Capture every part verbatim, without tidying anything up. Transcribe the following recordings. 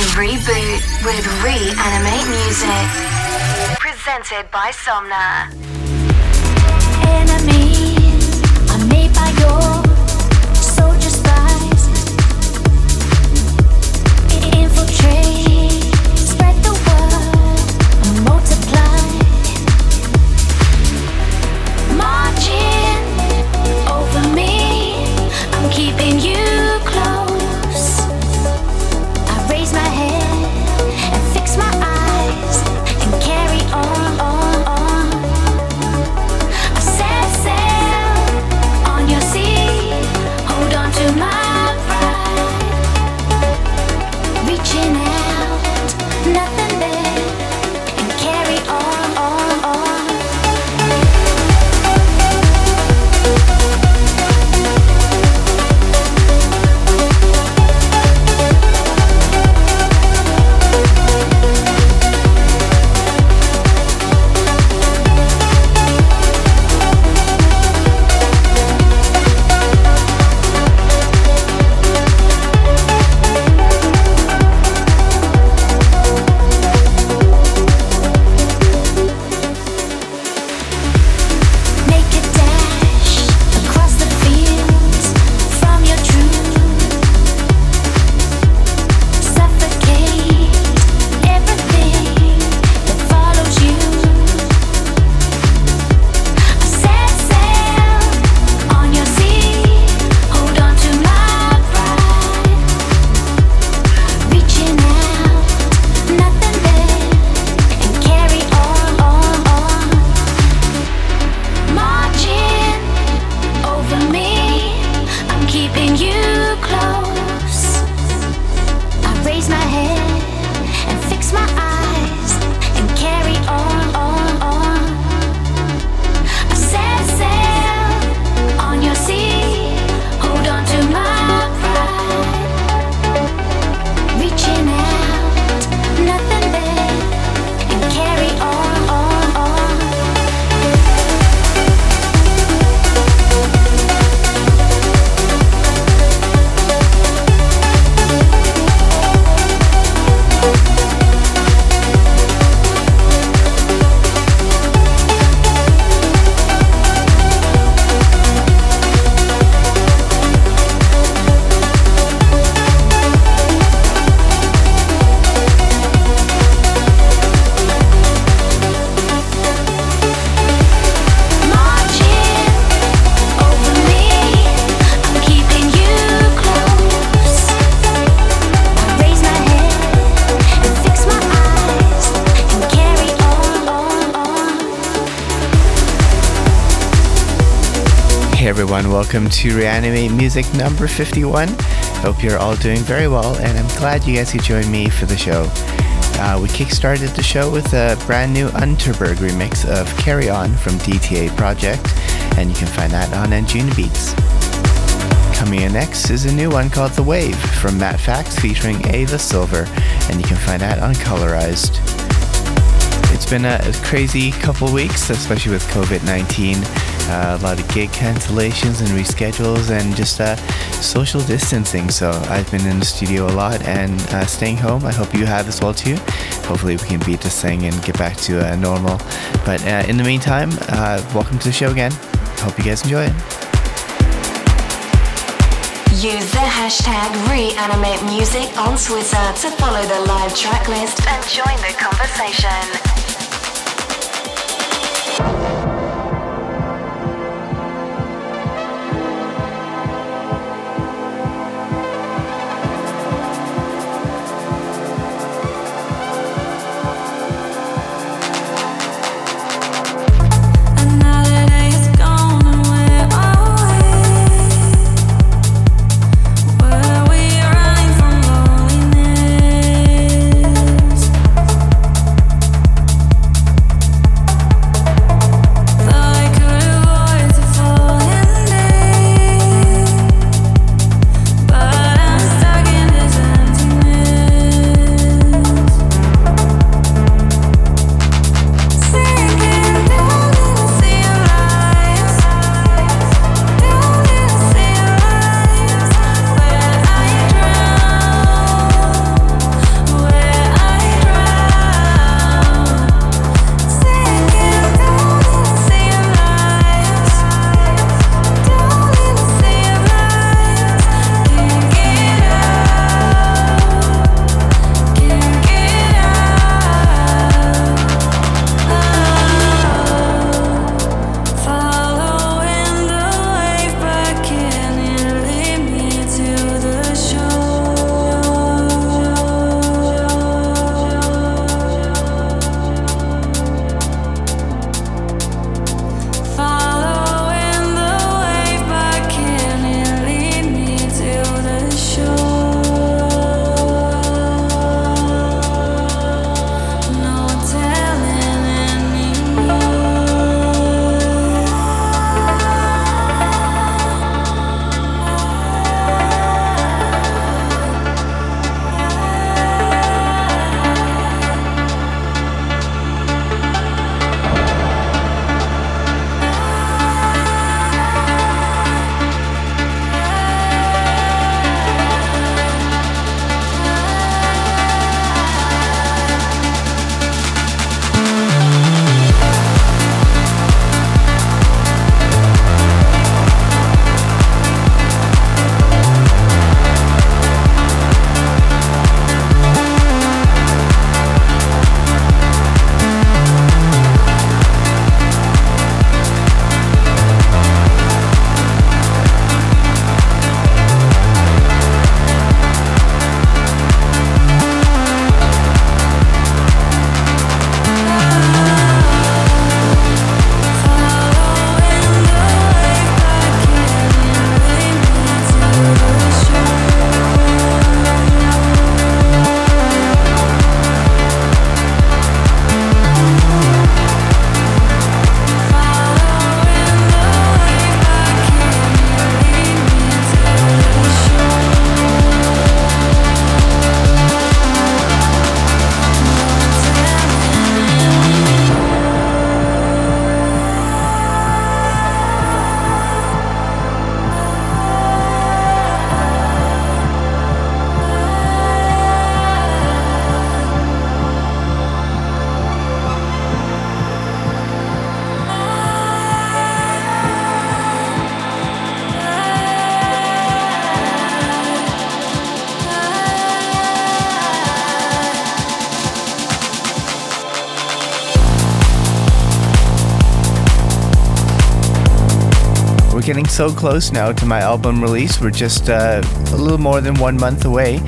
and reboot with Reanimate Music, presented by Somna. Enemies are made by your soldier spies. Infiltrate, spread the word, and multiply. Marching over me, I'm keeping you close. I raise my head and fix my eyes and carry on, on. Welcome to Reanimate Music number fifty-one. Hope you're all doing very well, and I'm glad you guys could join me for the show. Uh, we kickstarted the show with a brand new Unterberg remix of Carry On from D T A Project, and you can find that on Anjunabeats. Coming in next is a new one called The Wave from Matt Fax featuring Ava Silver, and you can find that on Colorized. It's been a crazy couple weeks, especially with COVID nineteen. Uh, a lot of gig cancellations and reschedules and just uh, social distancing. So I've been in the studio a lot and uh, staying home. I hope you have as well too. Hopefully we can beat this thing and get back to uh, normal. But uh, in the meantime, uh, welcome to the show again. Hope you guys enjoy it. Use the hashtag Reanimate Music on Twitter to follow the live track list and join the conversation. We're getting so close now to my album release. We're just uh, a little more than one month away.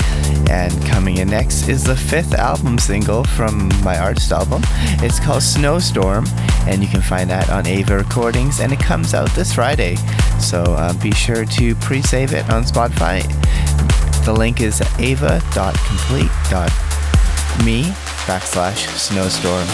And coming in next is the fifth album single from my artist album. It's called Snowstorm, and you can find that on Ava Recordings, and it comes out this Friday. So uh, be sure to pre-save it on Spotify. The link is ava.complete.me backslash snowstorm.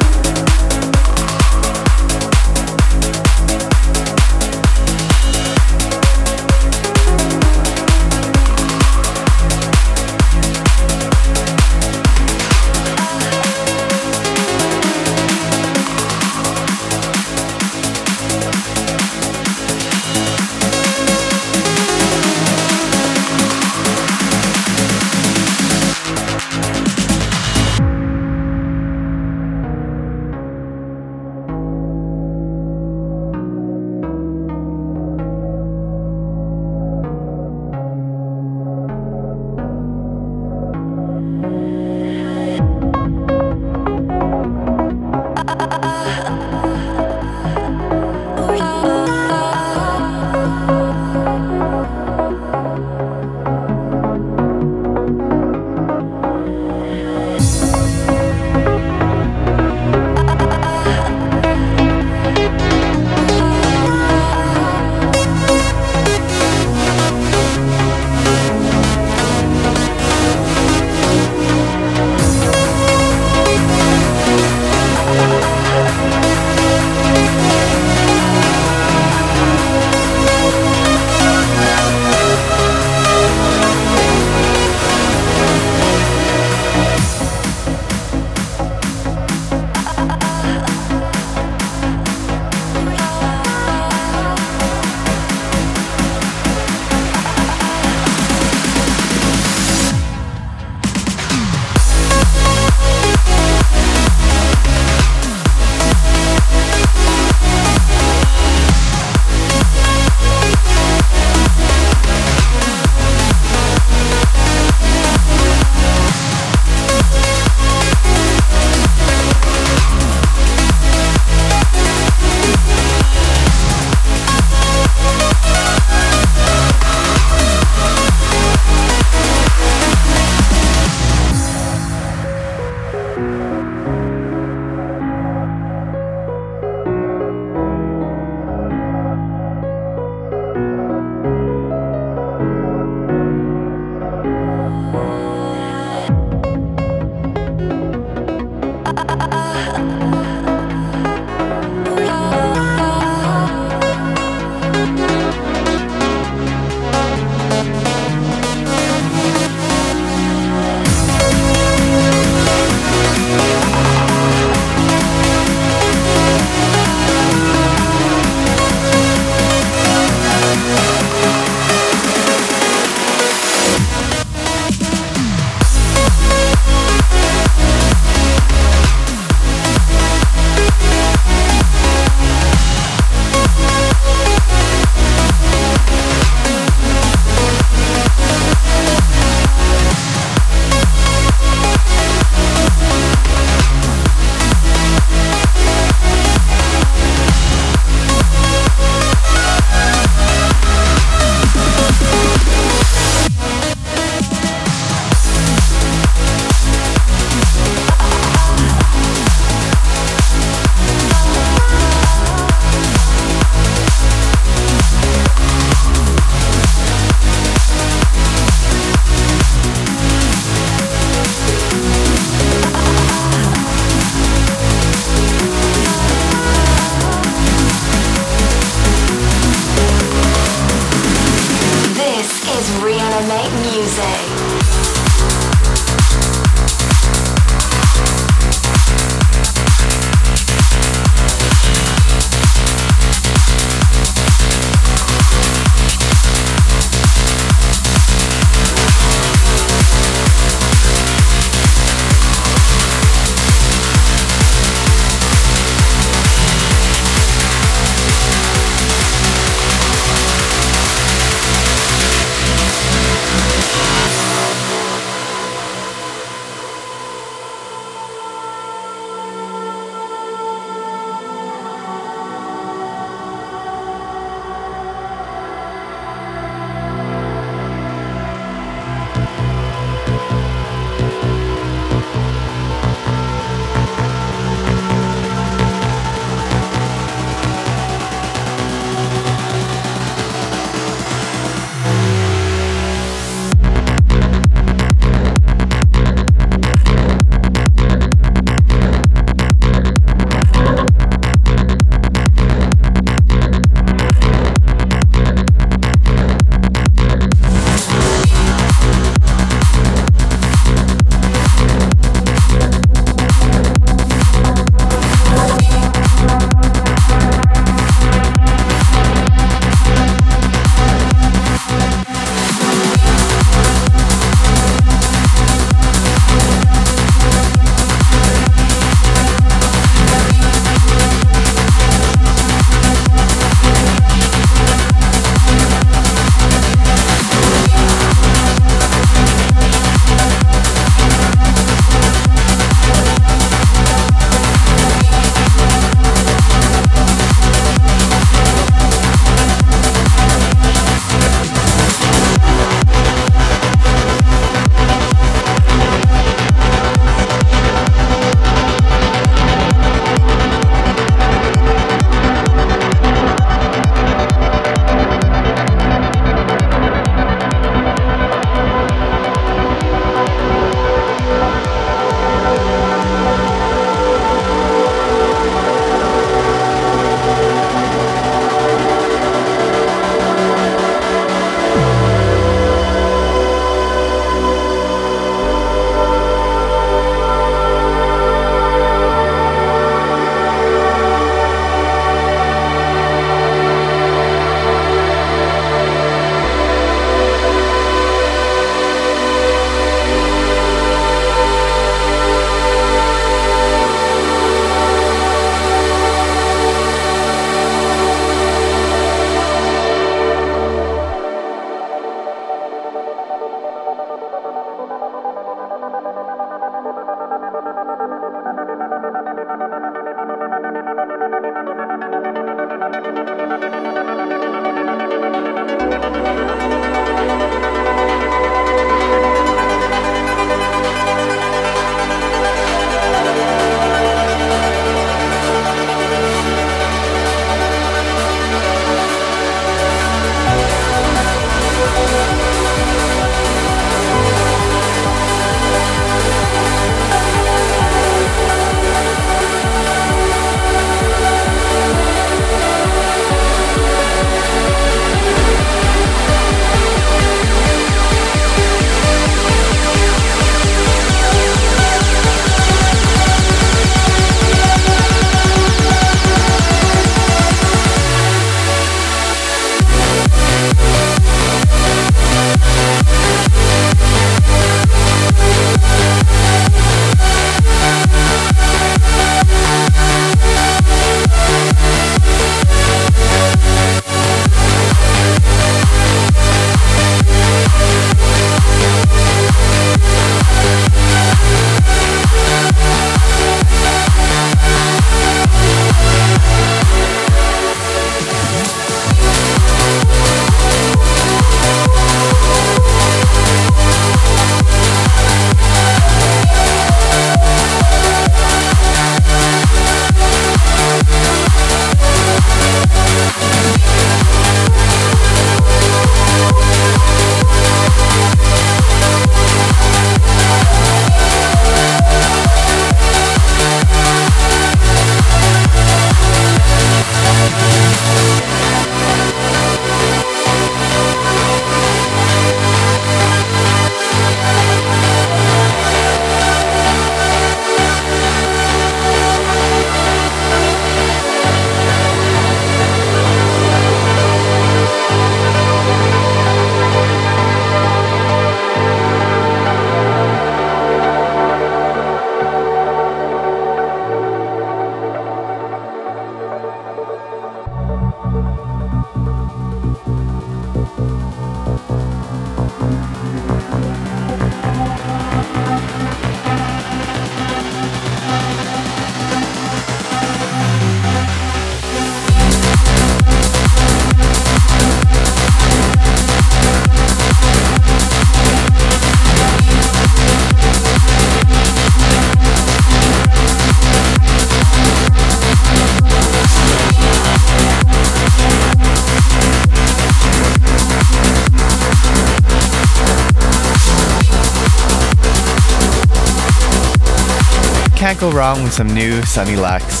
Can't go wrong with some new Sunny Lux.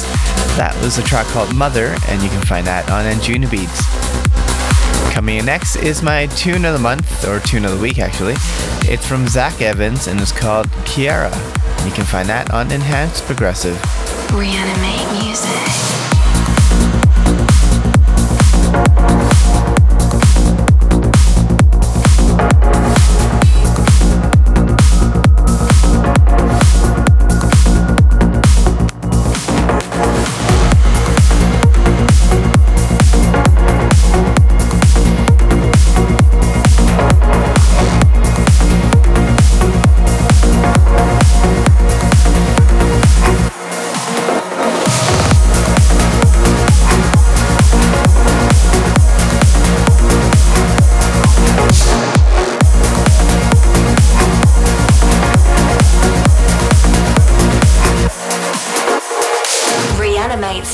That was a track called Mother, and you can find that on Anjunabeats. Coming in next is my tune of the month, or tune of the week actually. It's from Zach Evans and it's called Kiara. You can find that on Enhanced Progressive. Reanimate Music.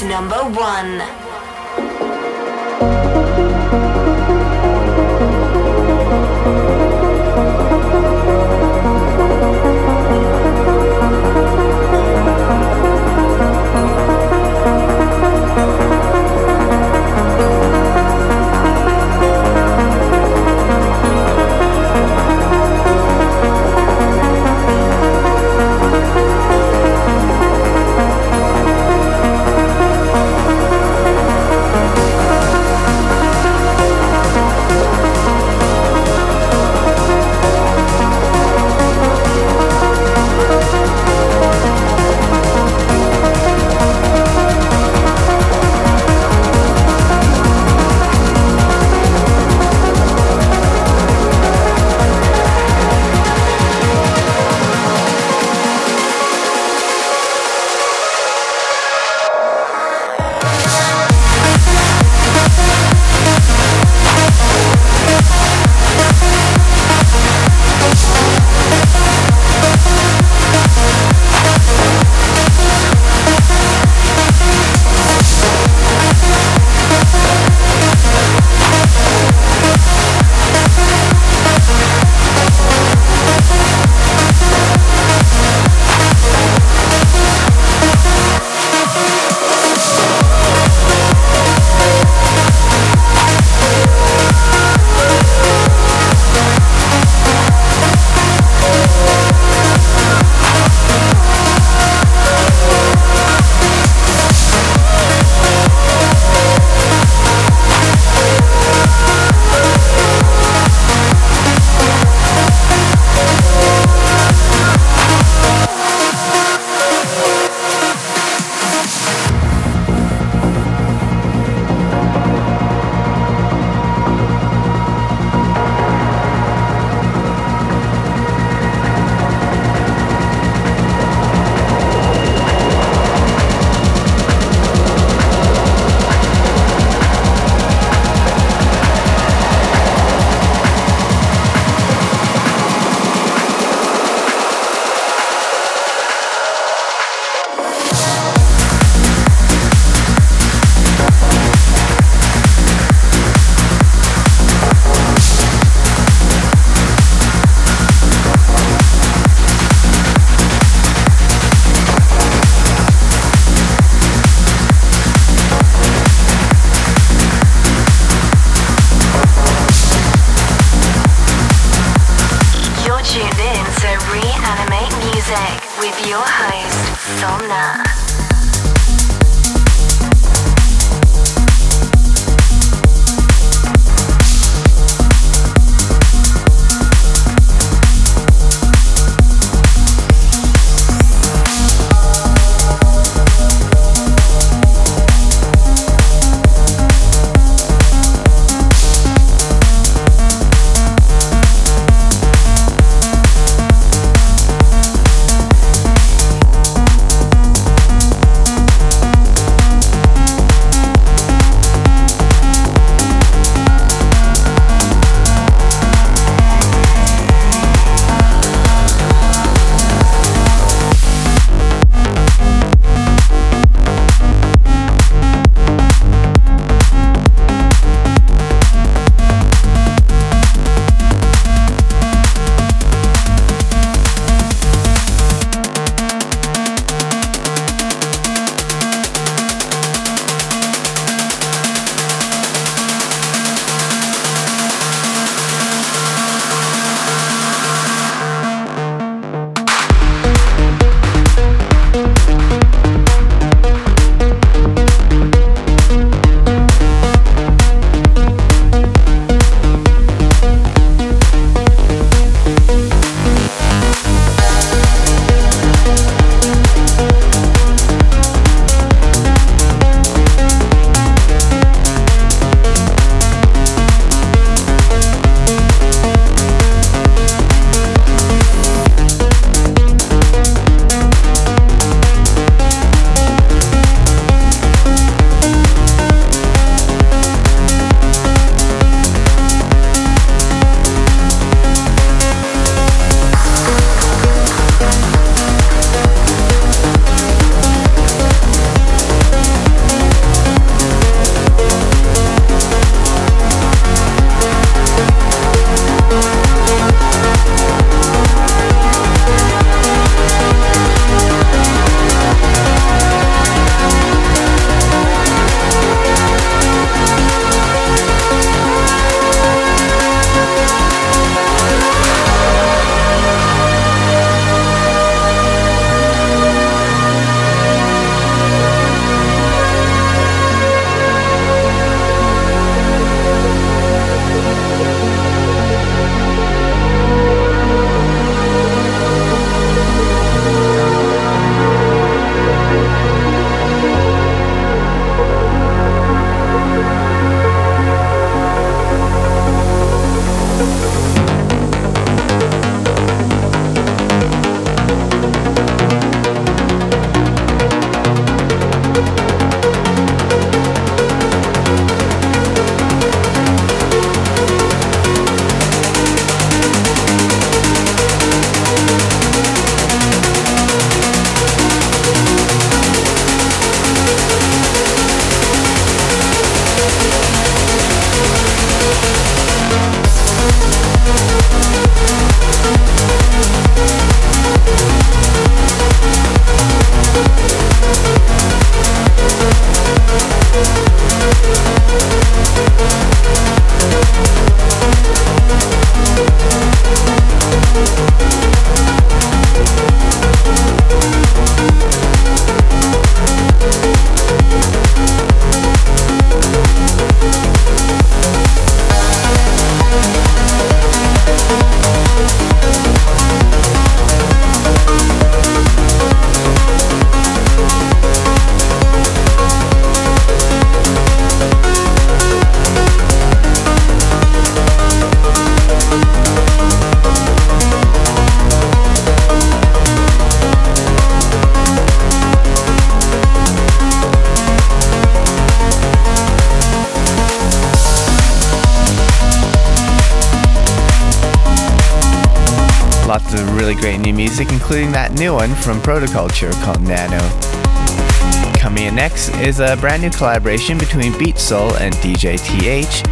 Number one. lots of really great new music, including that new one from Protoculture called Nano. Coming in next is a brand new collaboration between Beat Soul and D J T H.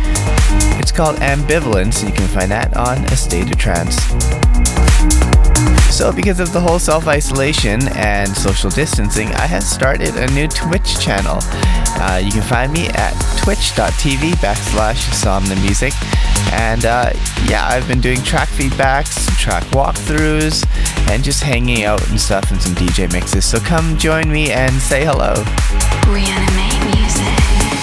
It's called Ambivalence, and you can find that on A State of Trance. So because of the whole self-isolation and social distancing, I have started a new Twitch channel. Uh, you can find me at twitch.tv backslash Somna Music. And uh, yeah, I've been doing track feedbacks, track walkthroughs, and just hanging out and stuff and some D J mixes. So come join me and say hello. Reanimate Music.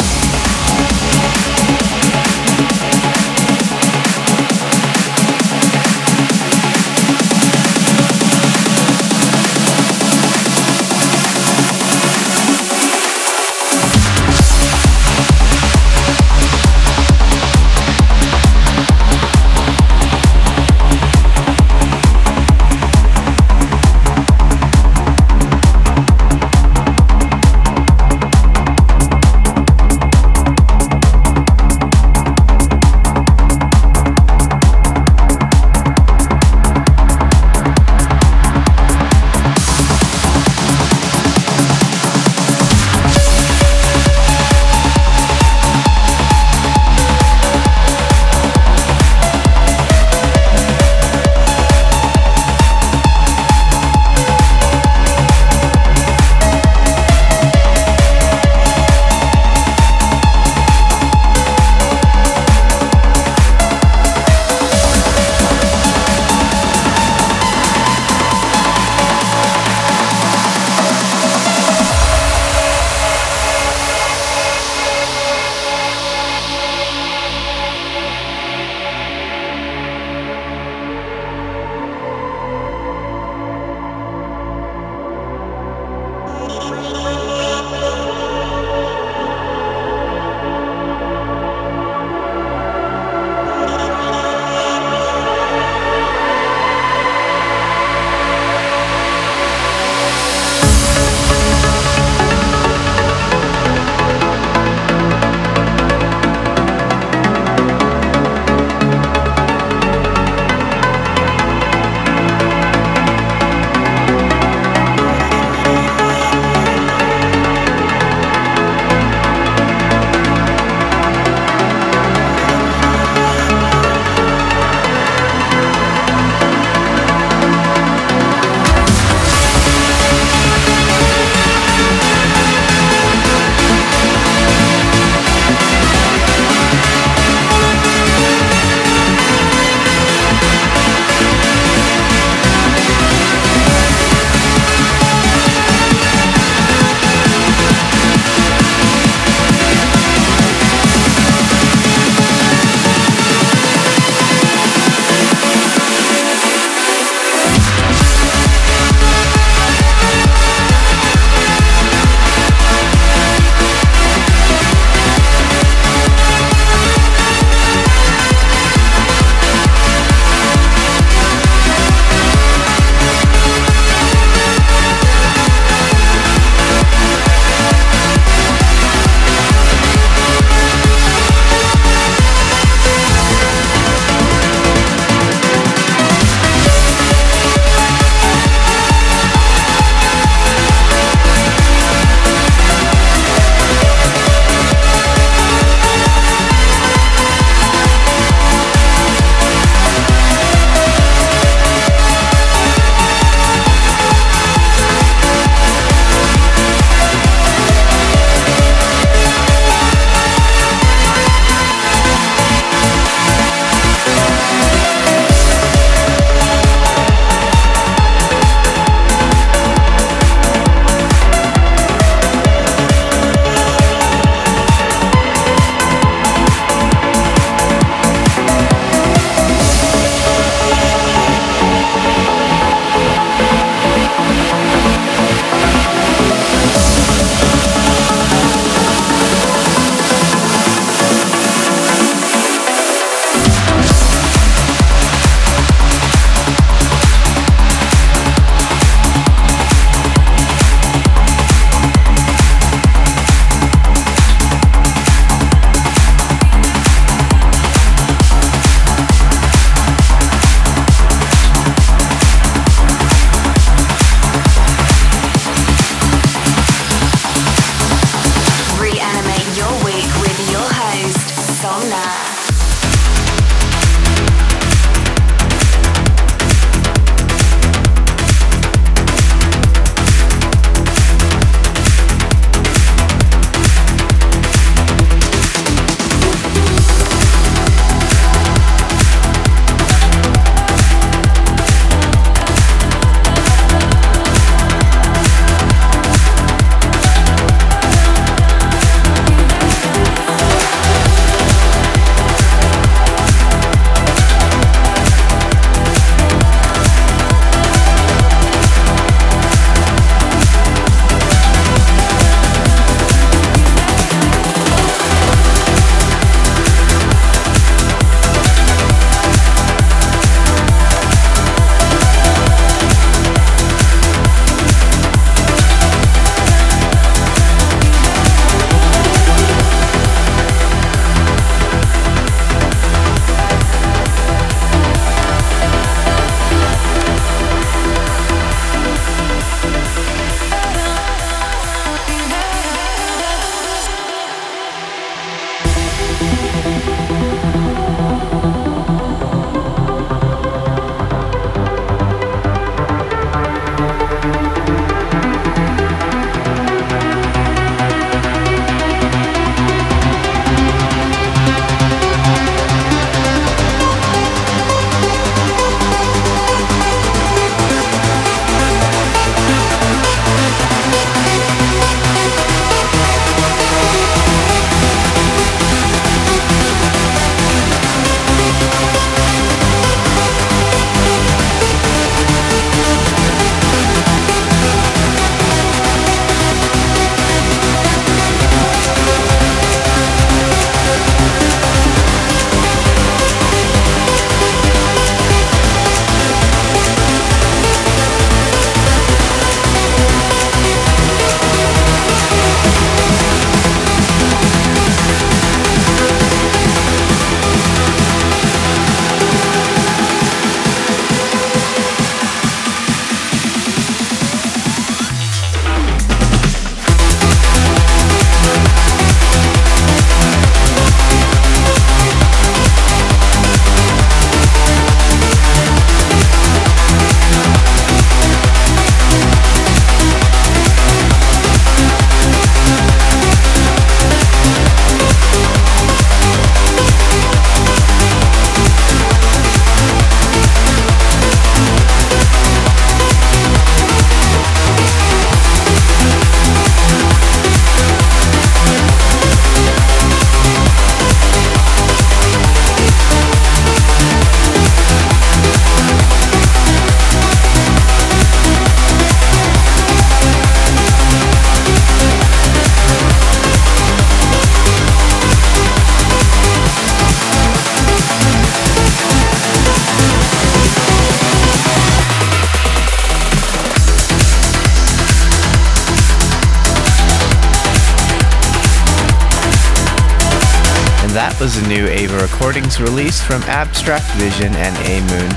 that was a new Ava Recordings release from Abstract Vision and A Moon.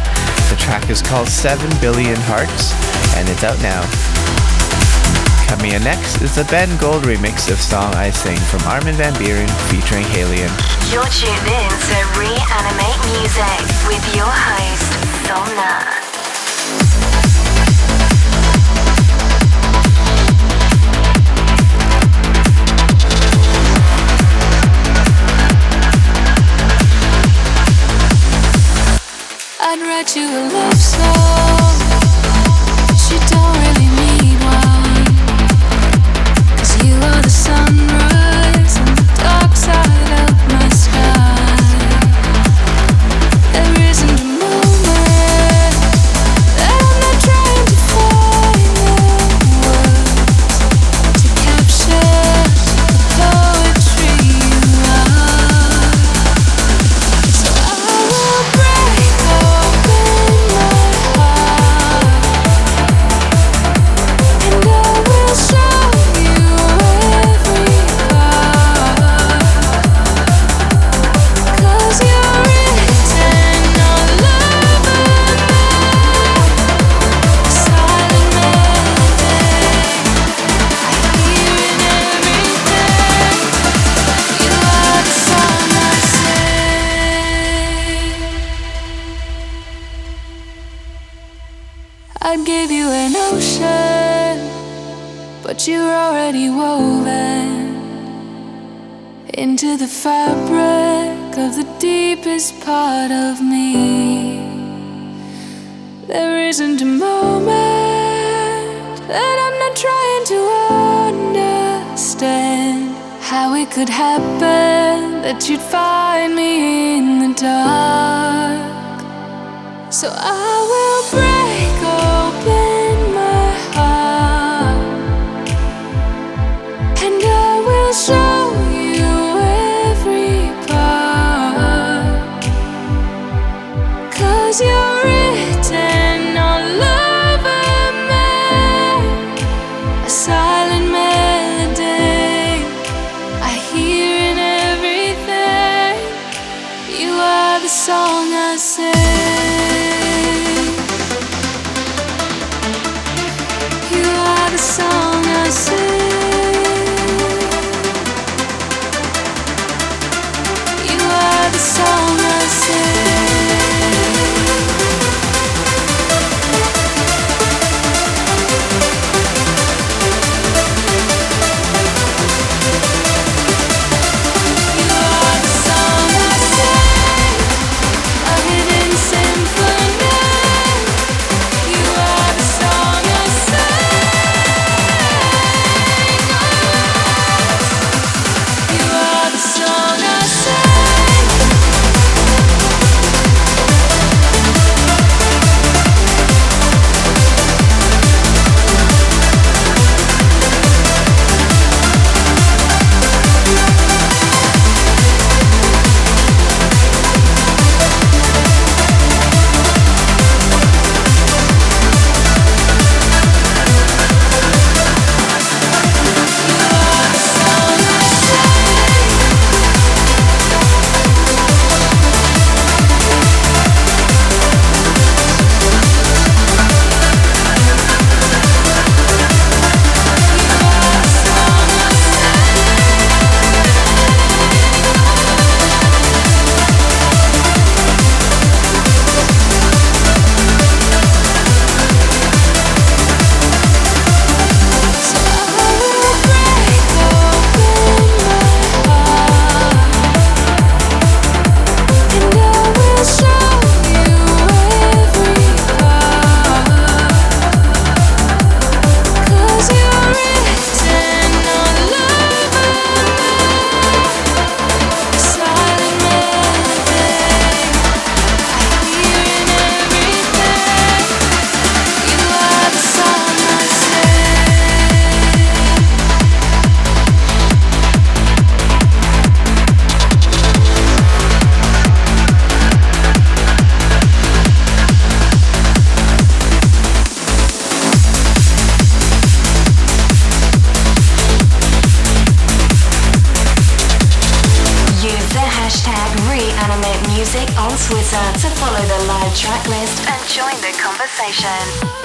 The track is called seven billion hearts, and it's out now. Coming in next is the Ben Gold remix of Song I Sing from Armin van Buuren featuring Halion. You're tuned in to Reanimate Music with your host, Somna. I'd write you a love song, but you don't really need one, 'cause you are the sunrise and the dark side of my sky. There isn't a moment that I'm not trying to find the words to capture the poetry you are. So I will break you're already woven into the fabric of the deepest part of me. There isn't a moment that I'm not trying to understand how it could happen that you'd find me in the dark. So I will break open so Reanimate Music on Twitter to follow the live track list and join the conversation.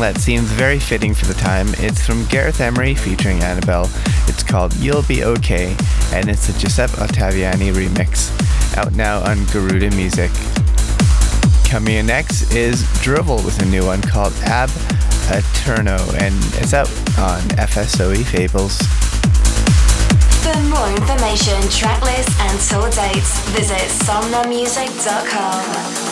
That seems very fitting for the time. It's from Gareth Emery featuring Annabelle. It's called You'll Be Okay, and it's a Giuseppe Ottaviani remix, out now on Garuda Music. Coming in next is Dribble with a new one called Ab Eterno, and it's out on F S O E Fables. For more information, track lists, and tour dates, visit somna music dot com.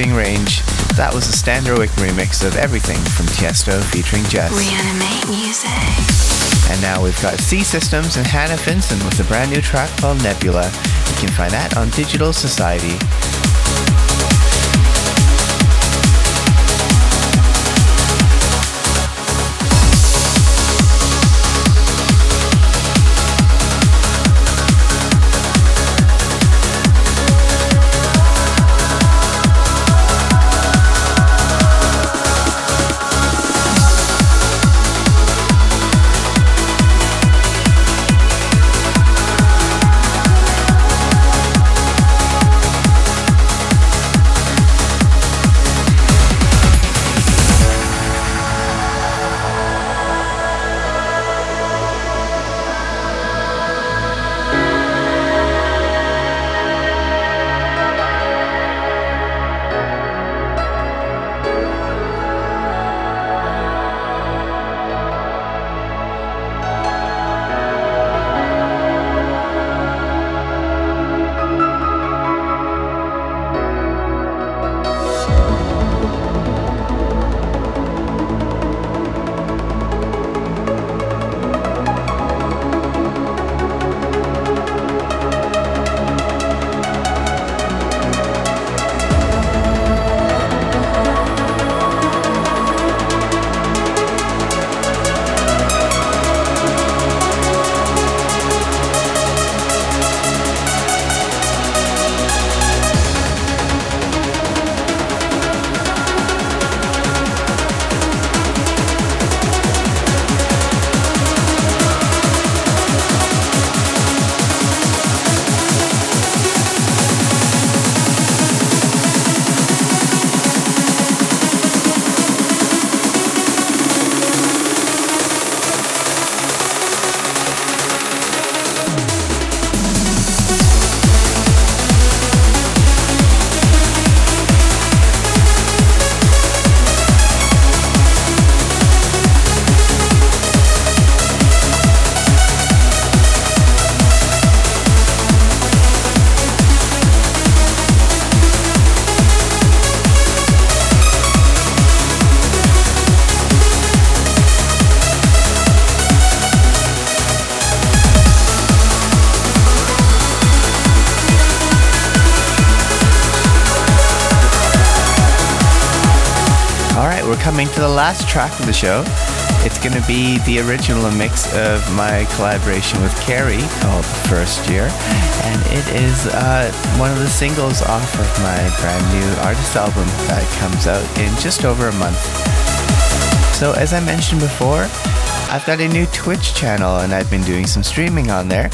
Range. That was a Standerwick remix of Everything from Tiesto featuring Jess. Reanimate Music. And now we've got C Systems and Hannah Finson with a brand new track called Nebula. You can find that on Digital Society. we're coming to the last track of the show. It's going to be the original mix of my collaboration with Carry, called First Year, and it is uh, one of the singles off of my brand new artist album that comes out in just over a month. So as I mentioned before, I've got a new Twitch channel and I've been doing some streaming on there.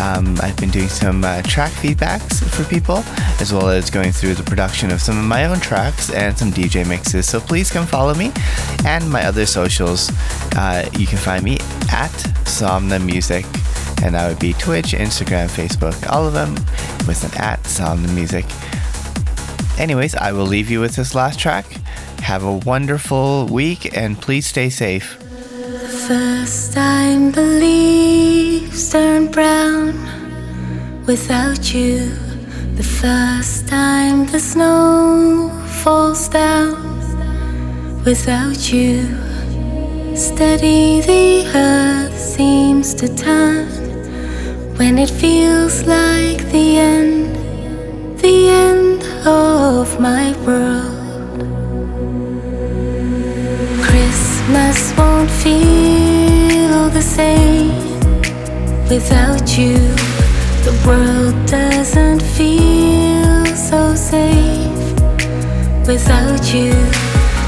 Um, I've been doing some uh, track feedbacks for people, as well as going through the production of some of my own tracks and some D J mixes. So please come follow me and my other socials. Uh, you can find me at Somna Music, and that would be Twitch, Instagram, Facebook, all of them with an at Somna Music. Anyways, I will leave you with this last track. Have a wonderful week and please stay safe. First time the leaves turn brown without you. The first time the snow falls down without you. Steady the earth seems to turn when it feels like the end, the end of my world. Christmas won't feel the same without you. The world doesn't feel so safe without you.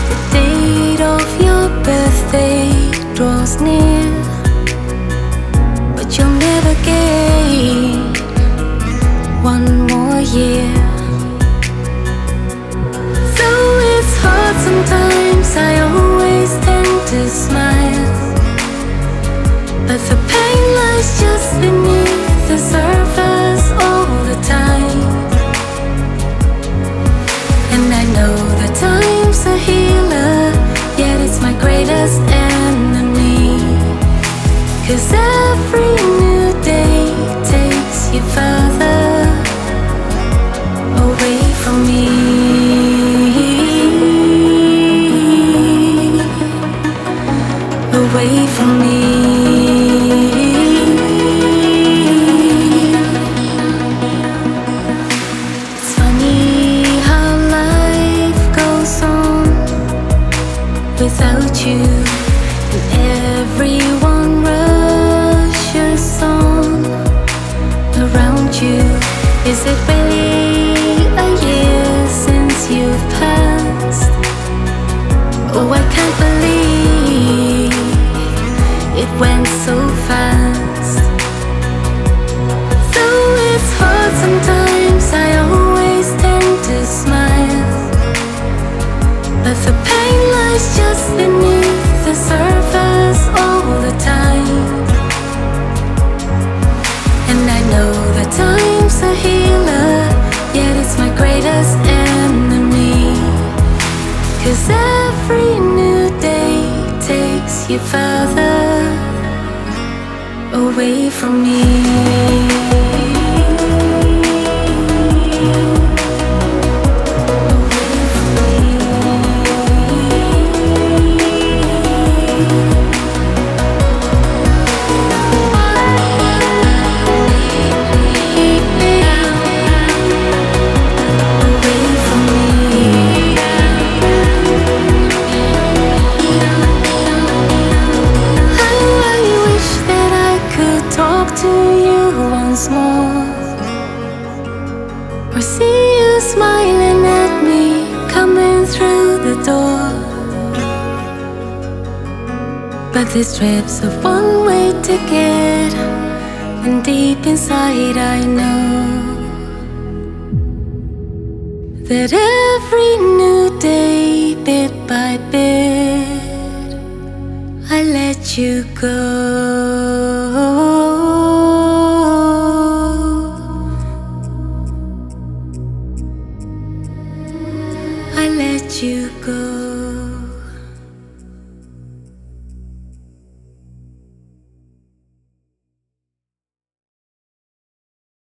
The date of your birthday draws near, but you'll never gain one more year. Though it's hard sometimes, I always tend to smile, but the pain lies just beneath the surface all the time. And I know that time's a healer, yet it's my greatest enemy. Cause every new day takes you further away from me. Away from me. Without you, and everyone rushes on around you. Is it really a year since you've passed? Oh, I can't believe it went so fast. Though it's hard sometimes, I always tend to smile, but the pain lies just beneath the surface all the time. And I know that time's a healer, yet it's my greatest enemy. Cause every new day takes you further away from me. This trip's a one-way ticket, and deep inside I know that every new day, bit by bit, I let you go.